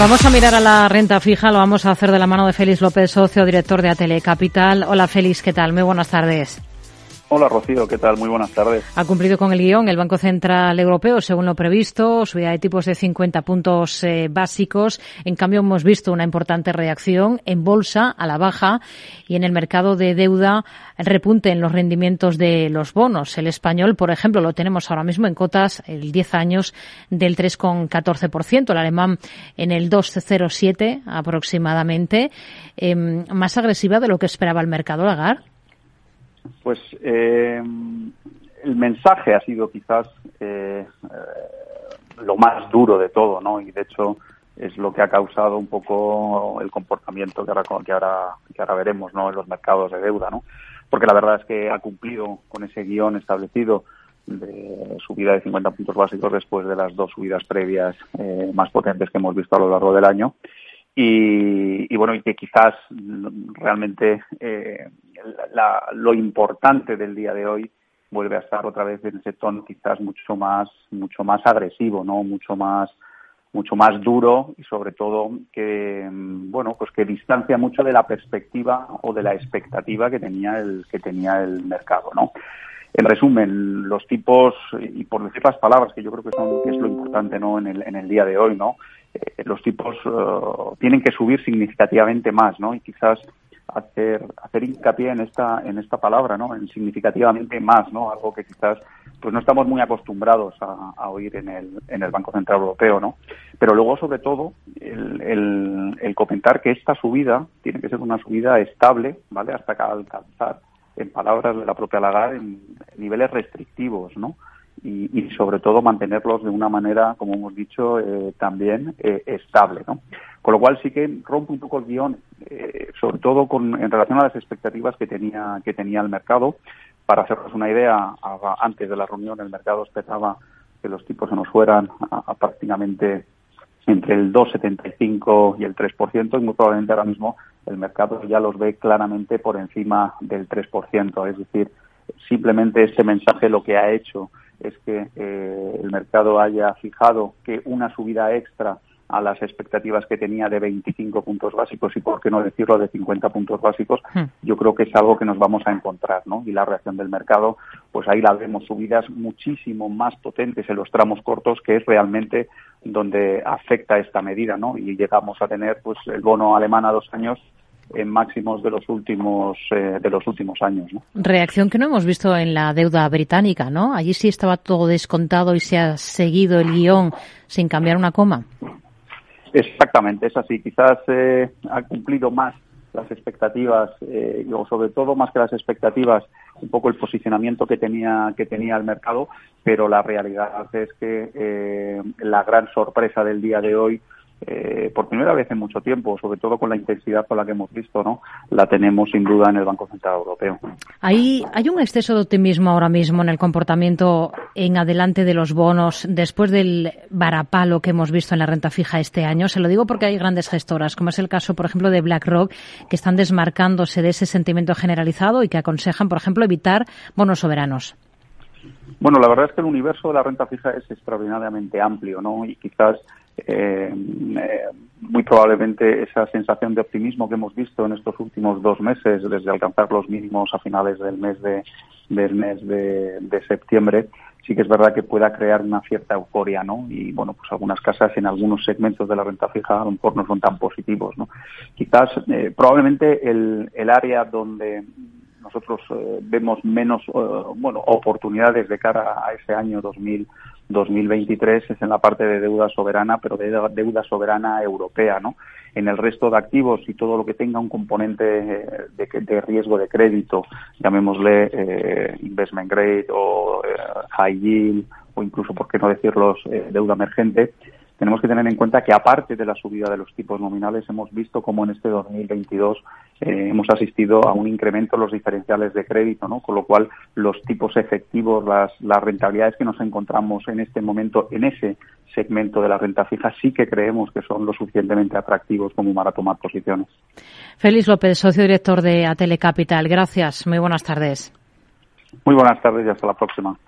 Vamos a mirar a la renta fija, lo vamos a hacer de la mano de Félix López, socio director de atL Capital. Hola Félix, ¿qué tal? Muy buenas tardes. Hola Rocío, ¿qué tal? Muy buenas tardes. Ha cumplido con el guión el Banco Central Europeo, según lo previsto, subida de tipos de 50 puntos básicos. En cambio, hemos visto una importante reacción en bolsa, a la baja, y en el mercado de deuda, repunte en los rendimientos de los bonos. El español, por ejemplo, lo tenemos ahora mismo en cotas, el 10 años, del 3,14%. El alemán en el 2,07 aproximadamente. Más agresiva de lo que esperaba el mercado, Lagarde. Pues el mensaje ha sido quizás lo más duro de todo, ¿no? Y de hecho es lo que ha causado un poco el comportamiento que ahora veremos, ¿no? En los mercados de deuda, ¿no? Porque la verdad es que ha cumplido con ese guión establecido de subida de 50 puntos básicos después de las dos subidas previas más potentes que hemos visto a lo largo del año. Y bueno, y que quizás realmente lo importante del día de hoy vuelve a estar otra vez en ese tono quizás mucho más agresivo, ¿no? Mucho más duro y sobre todo que bueno, pues que distancia mucho de la perspectiva o de la expectativa que tenía el mercado, ¿no? En resumen, los tipos, y por decir las palabras, que yo creo que es lo importante, ¿no? En el día de hoy, ¿no? Los tipos tienen que subir significativamente más, ¿no? Y quizás hacer hincapié en esta palabra, ¿no? En significativamente más, ¿no? Algo que quizás pues no estamos muy acostumbrados a oír en el Banco Central Europeo, ¿no? Pero luego, sobre todo, el comentar que esta subida tiene que ser una subida estable, ¿vale? Hasta alcanzar, en palabras de la propia Lagarde, en niveles restrictivos, ¿no? Y sobre todo mantenerlos de una manera, como hemos dicho, también estable, ¿no? Con lo cual sí que rompe un poco el guión, sobre todo en relación a las expectativas que tenía el mercado. Para hacernos una idea, antes de la reunión el mercado esperaba que los tipos se nos fueran a prácticamente entre el 2,75 y el 3%, y muy probablemente ahora mismo el mercado ya los ve claramente por encima del 3%. Es decir, simplemente este mensaje lo que ha hecho es que el mercado haya fijado que una subida extra a las expectativas que tenía de 25 puntos básicos y, por qué no decirlo, de 50 puntos básicos, yo creo que es algo que nos vamos a encontrar, ¿no? Y la reacción del mercado, pues ahí la vemos, subidas muchísimo más potentes en los tramos cortos, que es realmente donde afecta esta medida, ¿no? Y llegamos a tener pues el bono alemán a 2 años en máximos de los últimos años, ¿no? Reacción que no hemos visto en la deuda británica, ¿no? Allí sí estaba todo descontado y se ha seguido el guión sin cambiar una coma. Exactamente, es así. Quizás ha cumplido más las expectativas, o sobre todo más que las expectativas, un poco el posicionamiento que tenía el mercado, pero la realidad es que la gran sorpresa del día de hoy, por primera vez en mucho tiempo, sobre todo con la intensidad con la que hemos visto, ¿no?, la tenemos sin duda en el Banco Central Europeo. Hay un exceso de optimismo ahora mismo en el comportamiento en adelante de los bonos después del varapalo que hemos visto en la renta fija este año. Se lo digo porque hay grandes gestoras, como es el caso, por ejemplo, de BlackRock, que están desmarcándose de ese sentimiento generalizado y que aconsejan, por ejemplo, evitar bonos soberanos. Bueno, la verdad es que el universo de la renta fija es extraordinariamente amplio, ¿no? Y quizás muy probablemente esa sensación de optimismo que hemos visto en estos últimos 2 meses, desde alcanzar los mínimos a finales del mes de septiembre, sí que es verdad que pueda crear una cierta euforia, ¿no? Y bueno, pues algunas casas en algunos segmentos de la renta fija a lo mejor no son tan positivos, ¿no? Quizás probablemente el área donde nosotros vemos menos oportunidades de cara a ese año 2023 es en la parte de deuda soberana, pero de deuda soberana europea, ¿no? En el resto de activos y todo lo que tenga un componente de riesgo de crédito, llamémosle investment grade o high yield, o incluso, por qué no decirlo, deuda emergente, tenemos que tener en cuenta que, aparte de la subida de los tipos nominales, hemos visto como en este 2022 hemos asistido a un incremento en los diferenciales de crédito, ¿no? Con lo cual, los tipos efectivos, las rentabilidades que nos encontramos en este momento en ese segmento de la renta fija, sí que creemos que son lo suficientemente atractivos como para tomar posiciones. Félix López, socio director de atL Capital. Gracias. Muy buenas tardes. Muy buenas tardes y hasta la próxima.